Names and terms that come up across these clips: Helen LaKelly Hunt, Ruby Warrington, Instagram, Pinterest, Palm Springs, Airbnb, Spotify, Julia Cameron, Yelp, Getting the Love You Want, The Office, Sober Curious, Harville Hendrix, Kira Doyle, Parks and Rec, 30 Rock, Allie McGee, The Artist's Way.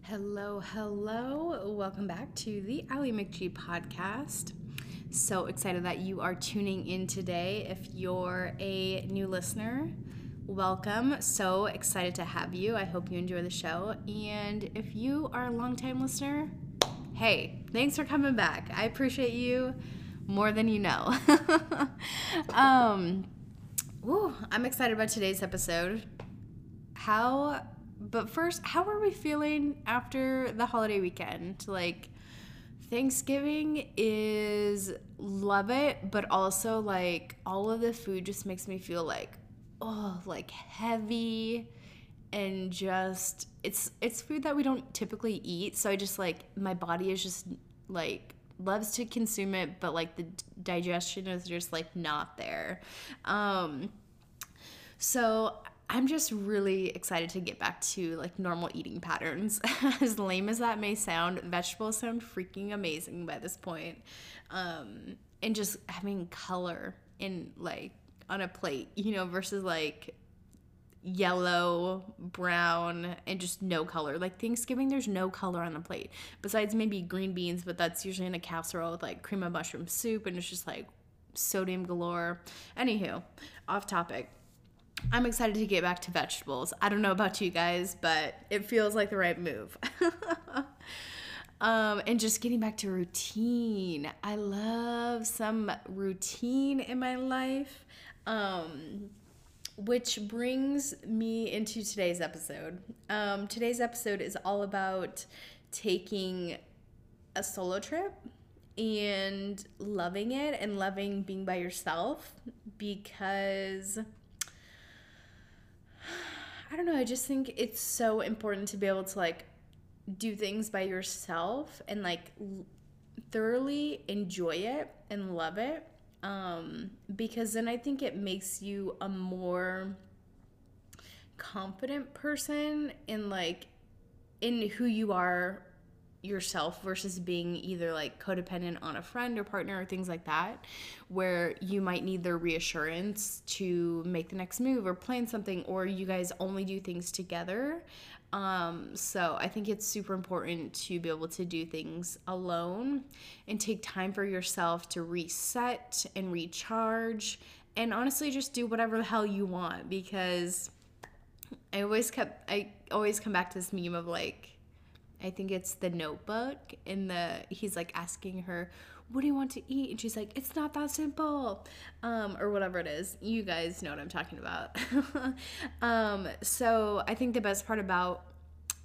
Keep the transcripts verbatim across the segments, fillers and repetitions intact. Hello, hello. Welcome back to the Allie McGee podcast. So excited that you are tuning in today. If you're a new listener, welcome. So excited to have you. I hope you enjoy the show. And if you are a longtime listener, hey, thanks for coming back. I appreciate you. More than you know. um, ooh, I'm excited about today's episode. How, but first, how are we feeling after the holiday weekend? Like, Thanksgiving is, love it, but also, like, all of the food just makes me feel, like, oh, like, heavy, and just, it's, it's food that we don't typically eat, so I just, like, my body is just, like, loves to consume it, but like the digestion is just like not there. Um, so I'm just really excited to get back to like normal eating patterns. As lame as that may sound, vegetables sound freaking amazing by this point. Um, and just having color in like on a plate, you know, versus like yellow, brown, and just no color. Like Thanksgiving, there's no color on the plate besides maybe green beans, but that's usually in a casserole with like cream of mushroom soup, and it's just like sodium galore. Anywho, off topic. I'm excited to get back to vegetables. I don't know about you guys, but it feels like the right move. Um, and just getting back to routine. I love some routine in my life. Um, Which brings me into today's episode. Um, today's episode is all about taking a solo trip and loving it and loving being by yourself, because I don't know, I just think it's so important to be able to like do things by yourself and like thoroughly enjoy it and love it. Um, because then I think it makes you a more confident person in like in who you are yourself, versus being either like codependent on a friend or partner or things like that, where you might need their reassurance to make the next move or plan something, or you guys only do things together. Um, so I think it's super important to be able to do things alone and take time for yourself to reset and recharge, and honestly just do whatever the hell you want, because I always kept, I always come back to this meme of like, I think it's The Notebook, and the he's like asking her, what do you want to eat? And she's like, it's not that simple, um, or whatever it is. You guys know what I'm talking about. um, so I think the best part about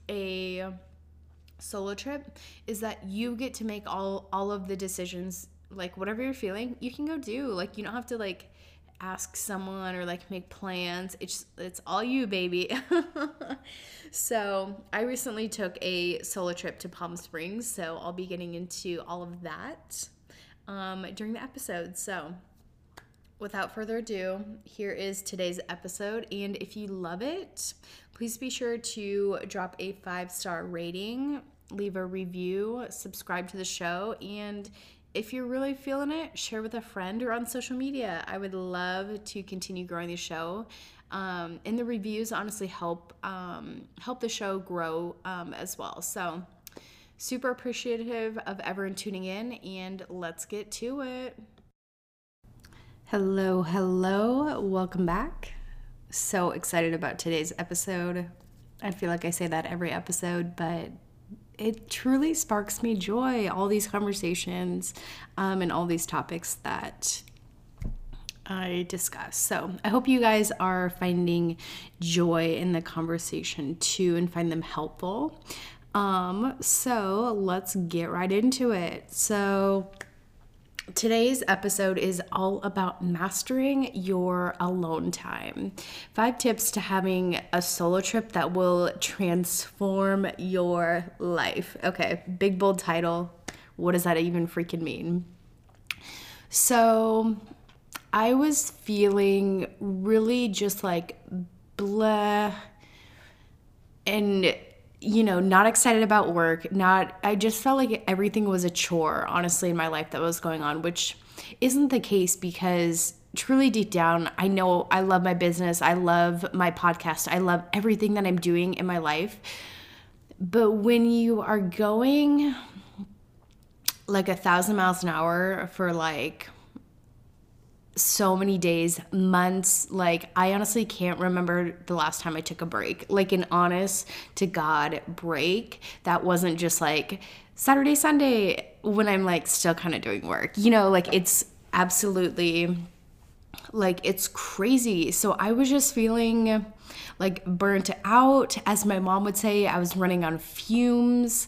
a solo trip is that you get to make all, all of the decisions, like whatever you're feeling, you can go do. Like you don't have to like ask someone or like make plans. It's it's all you, baby. So I recently took a solo trip to Palm Springs, so I'll be getting into all of that um, during the episode. So without further ado, here is today's episode, and if you love it, please be sure to drop a five-star rating, leave a review, subscribe to the show, and if you're really feeling it, share with a friend or on social media. I would love to continue growing the show. Um, and the reviews honestly help um, help the show grow um, as well. So super appreciative of everyone tuning in, and let's get to it. Hello, hello. Welcome back. So excited about today's episode. I feel like I say that every episode, but it truly sparks me joy, all these conversations um, and all these topics that I discuss. So I hope you guys are finding joy in the conversation too, and find them helpful. Um, so let's get right into it. So today's episode is all about mastering your alone time. Five tips to having a solo trip that will transform your life. Okay, big bold title. What does that even freaking mean? So I was feeling really just like blah, and you know, not excited about work, not, I just felt like everything was a chore, honestly, in my life that was going on, which isn't the case, because truly deep down, I know I love my business. I love my podcast. I love everything that I'm doing in my life. But when you are going like a thousand miles an hour for like so many days, months, like I honestly can't remember the last time I took a break, like an honest to God break that wasn't just like Saturday, Sunday when I'm like still kind of doing work, you know, like it's absolutely like it's crazy. So I was just feeling like burnt out, as my mom would say. I was running on fumes.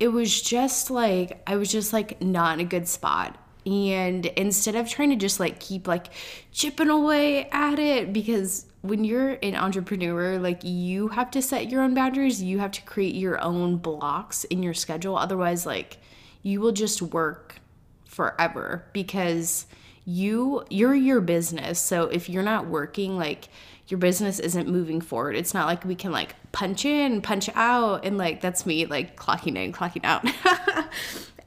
It was just like, I was just like not in a good spot. And instead of trying to just like keep like chipping away at it, because when you're an entrepreneur, like you have to set your own boundaries, you have to create your own blocks in your schedule. Otherwise, like you will just work forever, because you you're your business. So if you're not working, like your business isn't moving forward. It's not like we can like punch in, punch out, and like that's me like clocking in, clocking out.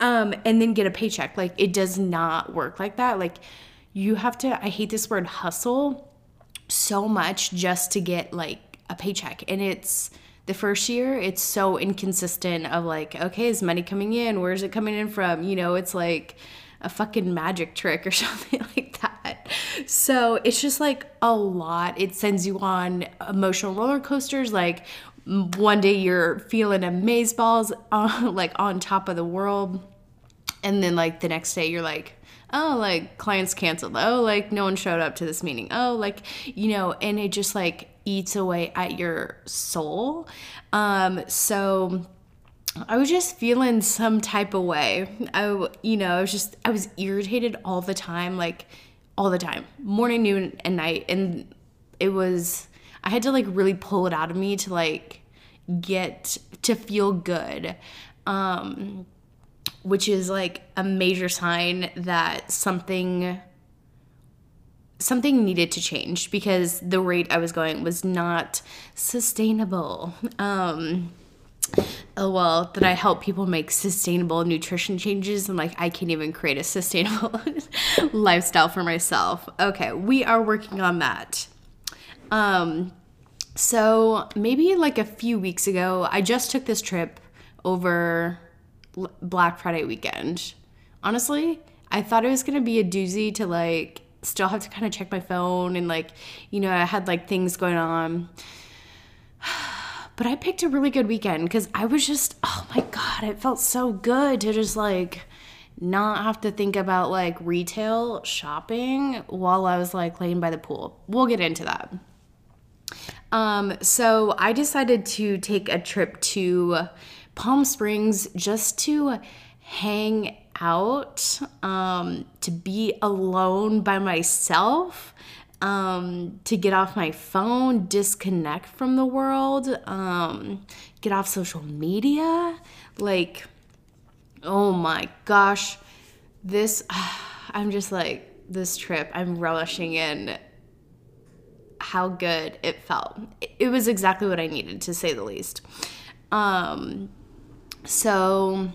Um, and then get a paycheck. Like it does not work like that. Like you have to, I hate this word hustle so much just to get like a paycheck. And it's the first year, it's so inconsistent of like, okay, is money coming in? Where's it coming in from? You know, it's like a fucking magic trick or something like that. So it's just like a lot. It sends you on emotional roller coasters. Like one day you're feeling amazeballs, uh, like on top of the world. And then like the next day you're like, oh, like clients canceled. Oh, like no one showed up to this meeting. Oh, like, you know, and it just like eats away at your soul. Um, so I was just feeling some type of way. I, you know, I was just, I was irritated all the time, like all the time, morning, noon, and night. And it was, I had to like really pull it out of me to like get to feel good, um, which is like a major sign that something something needed to change, because the rate I was going was not sustainable. Um, oh well, that I help people make sustainable nutrition changes, and like I can't even create a sustainable lifestyle for myself. Okay, we are working on that. Um, so maybe like a few weeks ago, I just took this trip over L- Black Friday weekend. Honestly, I thought it was going to be a doozy to like still have to kind of check my phone and like, you know, I had like things going on, but I picked a really good weekend, because I was just, oh my God, it felt so good to just like not have to think about like retail shopping while I was like laying by the pool. We'll get into that. Um, so I decided to take a trip to Palm Springs just to hang out, um, to be alone by myself, um, to get off my phone, disconnect from the world, um, get off social media. Like, oh my gosh, this, I'm just like, this trip, I'm relishing in how good it felt. It was exactly what I needed, to say the least. Um, so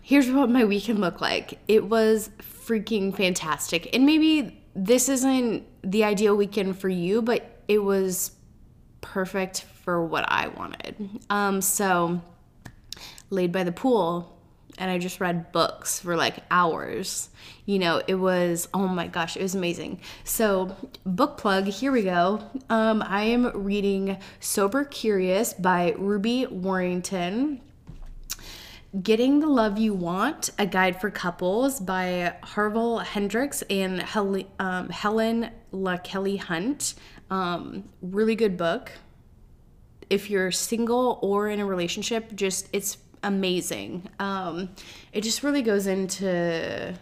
here's what my weekend looked like. It was freaking fantastic. And maybe this isn't the ideal weekend for you, but it was perfect for what I wanted. Um, so laid by the pool, and I just read books for like hours. You know, it was, oh my gosh, it was amazing. So book plug, here we go. Um, I am reading Sober Curious by Ruby Warrington, Getting the Love You Want, A Guide for Couples by Harville Hendrix and Hel- um, Helen LaKelly Hunt. Um, really good book. If you're single or in a relationship, just, it's amazing. Um, it just really goes into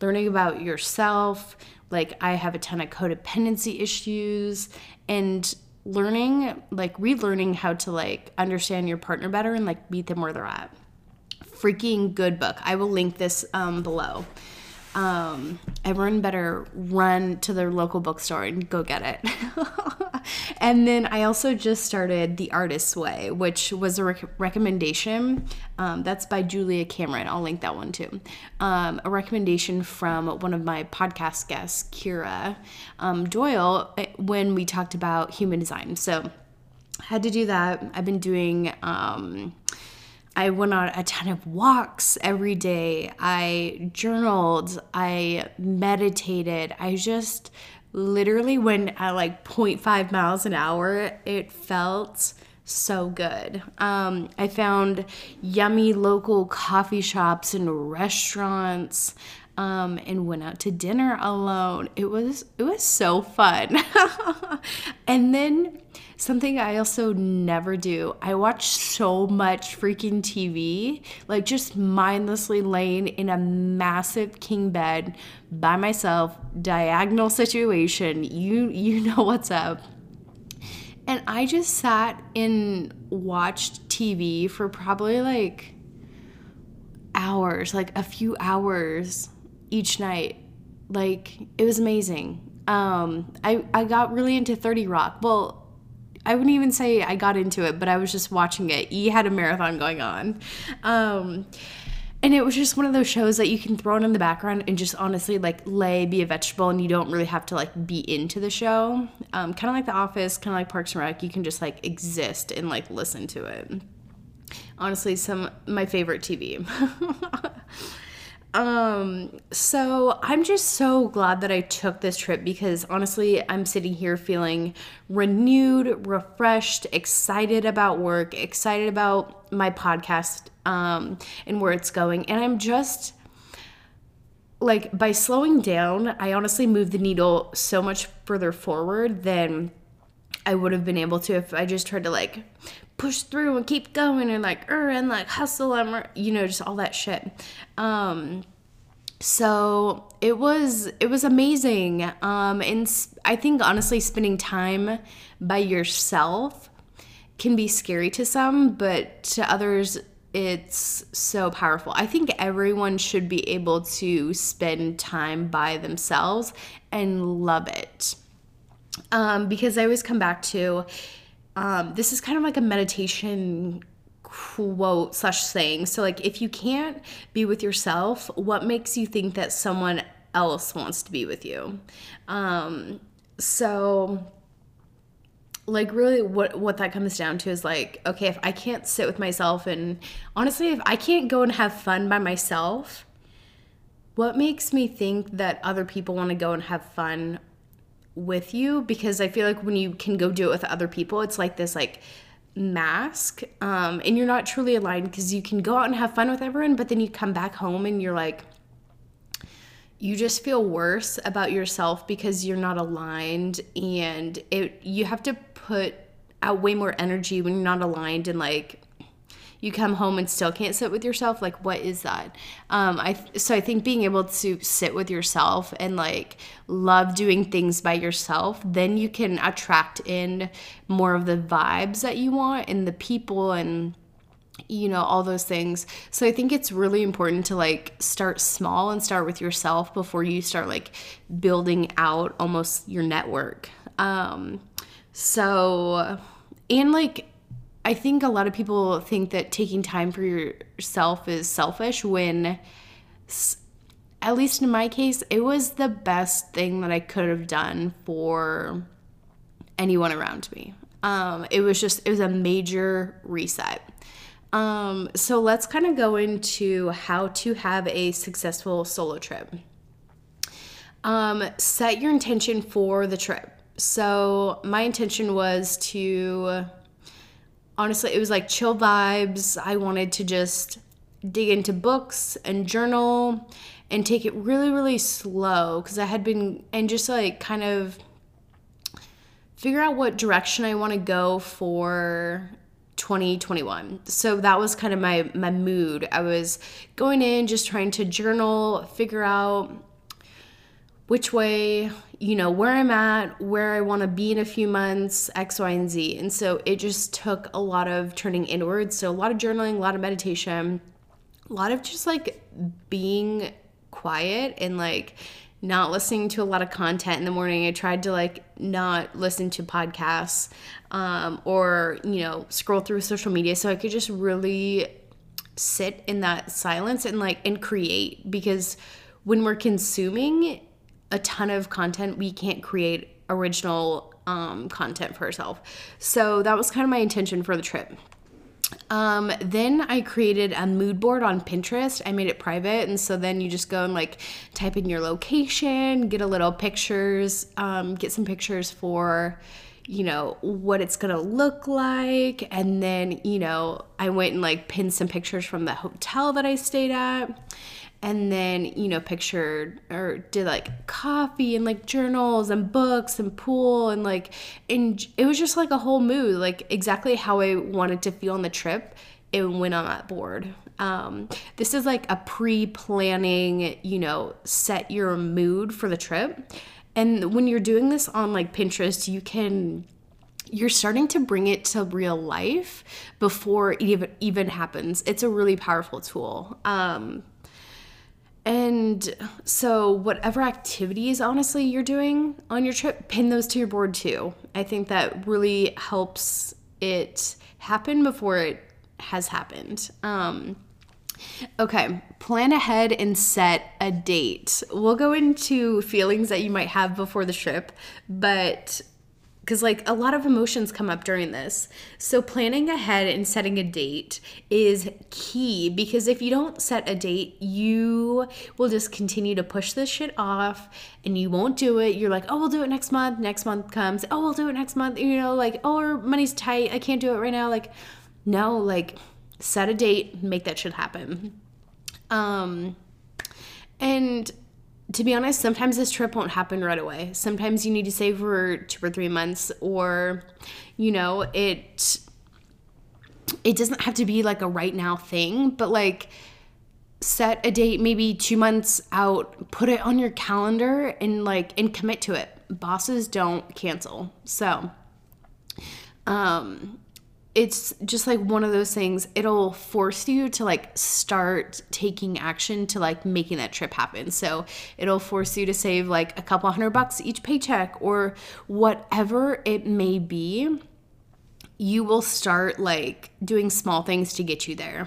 learning about yourself. Like I have a ton of codependency issues, and learning, like relearning how to like understand your partner better and like meet them where they're at. Freaking good book. I will link this um, below. um, everyone better run to their local bookstore and go get it. And then I also just started The Artist's Way, which was a rec- recommendation. Um, that's by Julia Cameron. I'll link that one too. Um, a recommendation from one of my podcast guests, Kira um, Doyle, when we talked about human design. So had to do that. I've been doing... Um, I went on a ton of walks every day. I journaled. I meditated. I just... Literally, when at like zero point five miles an hour, it felt so good. Um, I found yummy local coffee shops and restaurants, um, and went out to dinner alone. It was it was so fun. And then something I also never do. I watch so much freaking T V, like just mindlessly laying in a massive king bed by myself, diagonal situation. You you know what's up. And I just sat and watched T V for probably like hours, like a few hours each night. Like it was amazing. Um, I, I got really into thirty Rock. Well, I wouldn't even say I got into it, but I was just watching it. E had a marathon going on. Um, and it was just one of those shows that you can throw it in the background and just honestly, like, lay, be a vegetable, and you don't really have to, like, be into the show. Um, kind of like The Office, kind of like Parks and Rec. You can just, like, exist and, like, listen to it. Honestly, some my favorite T V. Um, so I'm just so glad that I took this trip because honestly, I'm sitting here feeling renewed, refreshed, excited about work, excited about my podcast, um, and where it's going. And I'm just like, by slowing down, I honestly moved the needle so much further forward than I would have been able to if I just tried to like push through and keep going and like er, and like hustle and you know just all that shit. Um, so it was it was amazing. Um, and I think honestly, spending time by yourself can be scary to some, but to others, it's so powerful. I think everyone should be able to spend time by themselves and love it. Um, because I always come back to, um, this is kind of like a meditation quote slash saying. So like, if you can't be with yourself, what makes you think that someone else wants to be with you? Um, so like really what, what that comes down to is like, okay, if I can't sit with myself and honestly, if I can't go and have fun by myself, what makes me think that other people want to go and have fun with you? Because I feel like when you can go do it with other people, it's like this like mask, um, and you're not truly aligned because you can go out and have fun with everyone, but then you come back home and you're like, you just feel worse about yourself because you're not aligned, and it you have to put out way more energy when you're not aligned, and like you come home and still can't sit with yourself. Like, what is that? Um, I so I think being able to sit with yourself and like love doing things by yourself, then you can attract in more of the vibes that you want and the people and you know all those things. So I think it's really important to like start small and start with yourself before you start like building out almost your network. Um, so and like. I think a lot of people think that taking time for yourself is selfish when, at least in my case, it was the best thing that I could have done for anyone around me. Um, it was just, it was a major reset. Um, so let's kind of go into how to have a successful solo trip. Um, set your intention for the trip. So my intention was to... Honestly, it was like chill vibes. I wanted to just dig into books and journal and take it really, really slow because I had been, and just like kind of figure out what direction I want to go for twenty twenty-one. So that was kind of my, my mood. I was going in, just trying to journal, figure out which way, you know, where I'm at, where I want to be in a few months, X, Y, and Z. And so it just took a lot of turning inwards. So a lot of journaling, a lot of meditation, a lot of just like being quiet and like not listening to a lot of content in the morning. I tried to like not listen to podcasts um, or, you know, scroll through social media so I could just really sit in that silence and like and create, because when we're consuming a ton of content, we can't create original um, content for ourselves. So that was kind of my intention for the trip. Um, then I created a mood board on Pinterest. I made it private, and so then you just go and like type in your location, get a little pictures, um, get some pictures for, you know, what it's gonna look like. And then, you know, I went and like pinned some pictures from the hotel that I stayed at. And then, you know, pictured or did like coffee and like journals and books and pool and like, and it was just like a whole mood, like exactly how I wanted to feel on the trip. It went on that board. Um, this is like a pre-planning, you know, set your mood for the trip. And when you're doing this on like Pinterest, you can, you're starting to bring it to real life before it even, even happens. It's a really powerful tool. Um, And so whatever activities, honestly, you're doing on your trip, pin those to your board too. I think that really helps it happen before it has happened. Um, okay, plan ahead and set a date. We'll go into feelings that you might have before the trip, but because like a lot of emotions come up during this. So planning ahead and setting a date is key, because if you don't set a date, you will just continue to push this shit off and you won't do it. You're like, oh, we'll do it next month. Next month comes. Oh, we'll do it next month. You know, like, oh, our money's tight. I can't do it right now. Like, no, like set a date, make that shit happen. Um, and to be honest, sometimes this trip won't happen right away. Sometimes you need to save for two or three months, or, you know, it it doesn't have to be like a right now thing, but like set a date maybe two months out, put it on your calendar and like and commit to it. Bosses don't cancel. So um it's just like one of those things, it'll force you to like start taking action to like making that trip happen. So it'll force you to save like a couple hundred bucks each paycheck or whatever it may be. You will start like doing small things to get you there.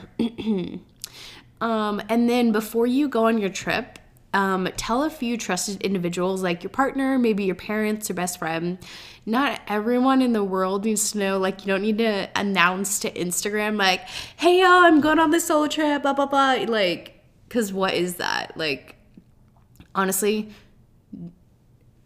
um, and then before you go on your trip, Um, tell a few trusted individuals like your partner, maybe your parents or best friend. Not everyone in the world needs to know. Like, you don't need to announce to Instagram like, hey, y'all, I'm going on this solo trip, blah, blah, blah. Like, because what is that? Like, honestly,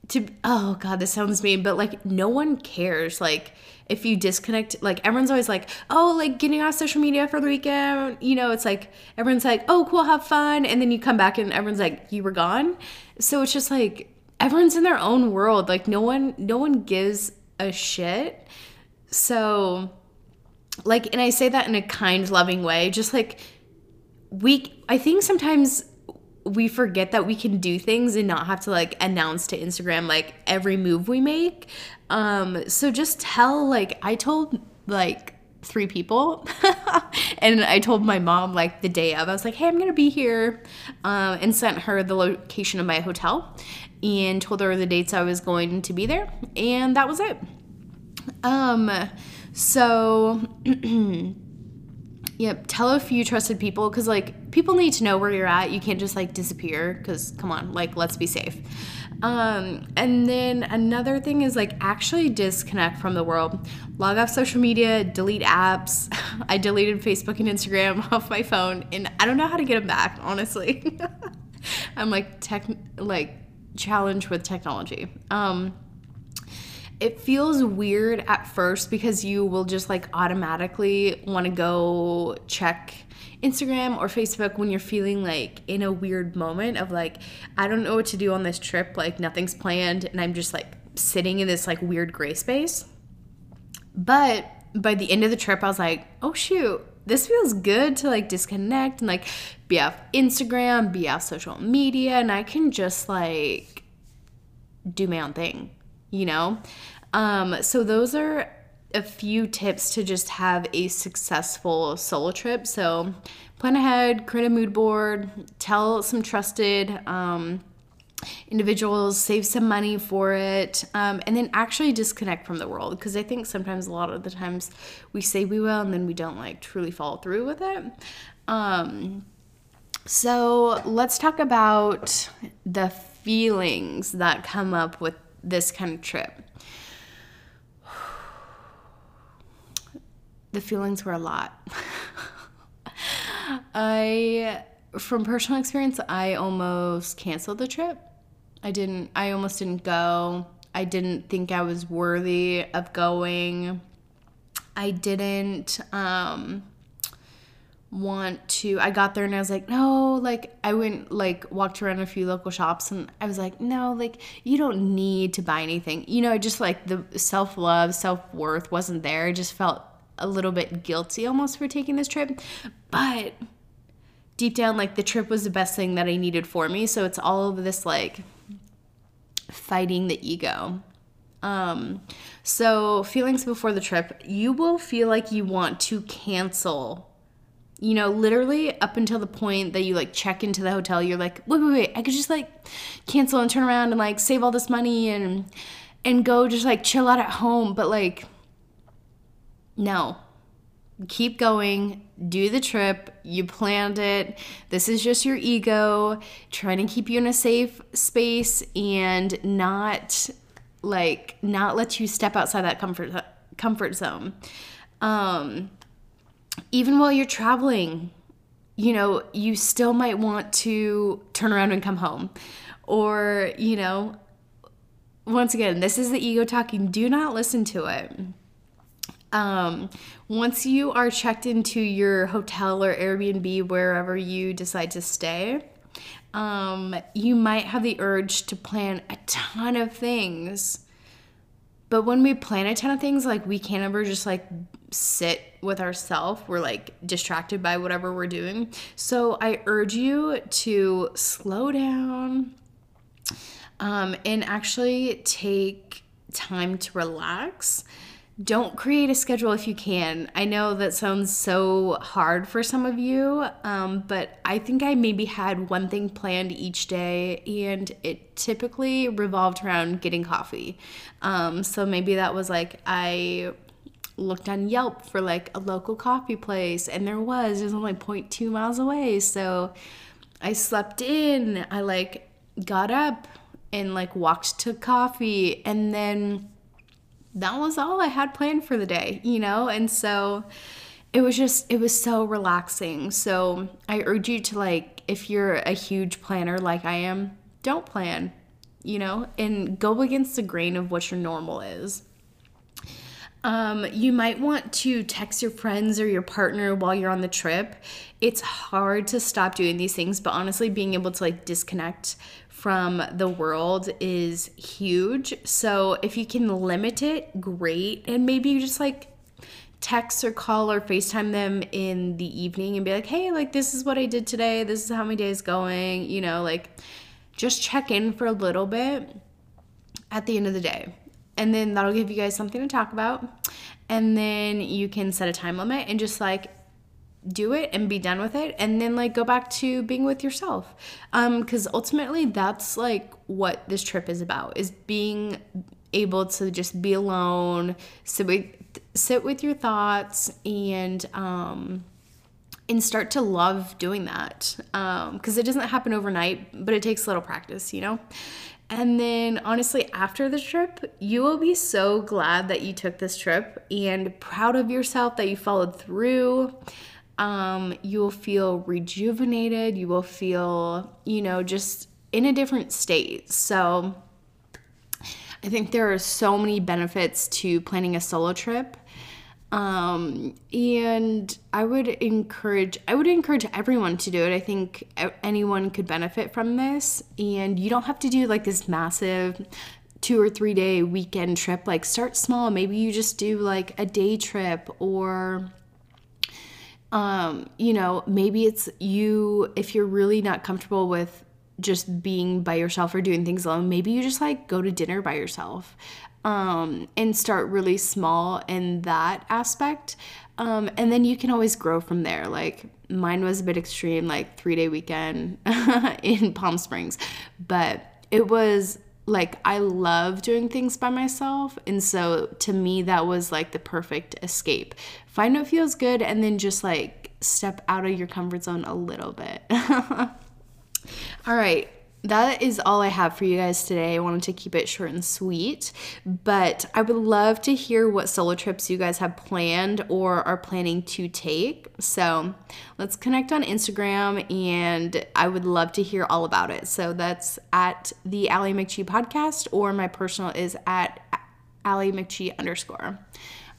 to oh, God, this sounds mean, but, like, no one cares. Like, if you disconnect, like, everyone's always like, oh, like, getting off social media for the weekend, you know, it's like, everyone's like, oh, cool, have fun, and then you come back and everyone's like, you were gone. So it's just like, everyone's in their own world, like, no one, no one gives a shit. So, like, and I say that in a kind, loving way, just like, we, I think sometimes we forget that we can do things and not have to like announce to Instagram like every move we make. Um, so just tell, like, I told like three people and I told my mom like the day of. I was like, hey, I'm gonna be here, uh, and sent her the location of my hotel and told her the dates I was going to be there, and that was it. Um, so yep, tell a few trusted people, because like people need to know where you're at. You can't just like disappear, because come on, like, let's be safe. Um, and then another thing is like actually disconnect from the world. Log off social media, delete apps. I deleted Facebook and Instagram off my phone, and I don't know how to get them back, honestly. I'm like tech, like challenged with technology. Um, It feels weird at first because you will just like automatically want to go check Instagram or Facebook when you're feeling like in a weird moment of like, I don't know what to do on this trip, like nothing's planned and I'm just like sitting in this like weird gray space. But by the end of the trip, I was like, oh shoot, this feels good to like disconnect and like be off Instagram, be off social media, and I can just like do my own thing. You know, um, so those are a few tips to just have a successful solo trip. So plan ahead, create a mood board, tell some trusted um, individuals, save some money for it, um, and then actually disconnect from the world, because I think sometimes a lot of the times we say we will and then we don't like truly follow through with it. Um, so let's talk about the feelings that come up with this kind of trip. The feelings were a lot. I, from personal experience, I almost canceled the trip. I didn't, I almost didn't go. I didn't think I was worthy of going. I didn't um, want to, I got there and I was like, no, like, I went, like, walked around a few local shops and I was like, no, like, you don't need to buy anything. You know, I just, like, the self-love, self-worth wasn't there. I just felt a little bit guilty almost for taking this trip, but deep down, like, the trip was the best thing that I needed for me. So it's all of this, like, fighting the ego. Um, so feelings before the trip, you will feel like you want to cancel, you know, literally up until the point that you, like, check into the hotel. You're like, wait, wait, wait, I could just, like, cancel and turn around and, like, save all this money and, and go just, like, chill out at home. But, like, no, keep going, do the trip, you planned it, this is just your ego trying to keep you in a safe space and not, like, not let you step outside that comfort comfort zone. Um, even while you're traveling, you know, you still might want to turn around and come home, or, you know, once again, this is the ego talking. Do not listen to it. Um, once you are checked into your hotel or Airbnb, wherever you decide to stay, um, you might have the urge to plan a ton of things. But when we plan a ton of things, like, we can't ever just, like, sit with ourselves. We're, like, distracted by whatever we're doing. So I urge you to slow down, um, and actually take time to relax. Don't create a schedule if you can. I know that sounds so hard for some of you, um, but I think I maybe had one thing planned each day, and it typically revolved around getting coffee. Um, so maybe that was, like, I looked on Yelp for, like, a local coffee place, and there was. It was only zero point two miles away. So I slept in. I, like, got up and, like, walked to coffee, and then that was all I had planned for the day, you know? And so it was just, it was so relaxing. So I urge you to, like, if you're a huge planner like I am, don't plan, you know, and go against the grain of what your normal is. Um, you might want to text your friends or your partner while you're on the trip. It's hard to stop doing these things, but honestly, being able to, like, disconnect from the world is huge. So if you can limit it, great. And maybe you just, like, text or call or FaceTime them in the evening and be like, hey, like, this is what I did today. This is how my day is going. You know, like, just check in for a little bit at the end of the day. And then that'll give you guys something to talk about. And then you can set a time limit and just, like, do it and be done with it, and then, like, go back to being with yourself, um because ultimately that's, like, what this trip is about, is being able to just be alone, sit with, sit with your thoughts, and um and start to love doing that, um because it doesn't happen overnight, but it takes a little practice, you know. And then, honestly, after the trip, you will be so glad that you took this trip and proud of yourself that you followed through. Um, you will feel rejuvenated. You will feel, you know, just in a different state. So I think there are so many benefits to planning a solo trip. Um, and I would encourage, I would encourage everyone to do it. I think anyone could benefit from this, and you don't have to do, like, this massive two or three day weekend trip. Like, start small. Maybe you just do, like, a day trip, or, um, you know, maybe it's you, if you're really not comfortable with just being by yourself or doing things alone, maybe you just like go to dinner by yourself, um, and start really small in that aspect. Um, and then you can always grow from there. Like mine was a bit extreme, like three day weekend in Palm Springs, but it was like, I love doing things by myself. And so to me, that was like the perfect escape. Find what feels good and then just like step out of your comfort zone a little bit. All right. That is all I have for you guys today. I wanted to keep it short and sweet, but I would love to hear what solo trips you guys have planned or are planning to take. So let's connect on Instagram, and I would love to hear all about it. So that's at the Allie McGee podcast, or my personal is at Allie McGee underscore.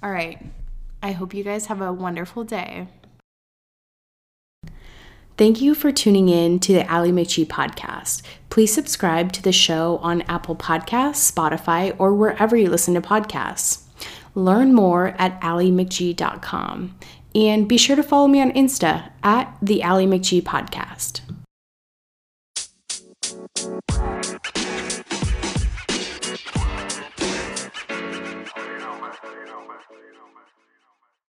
All right. I hope you guys have a wonderful day. Thank you for tuning in to the Allie McGee podcast. Please subscribe to the show on Apple Podcasts, Spotify, or wherever you listen to podcasts. Learn more at allie mcgee dot com. And be sure to follow me on Insta at the Allie McGee podcast.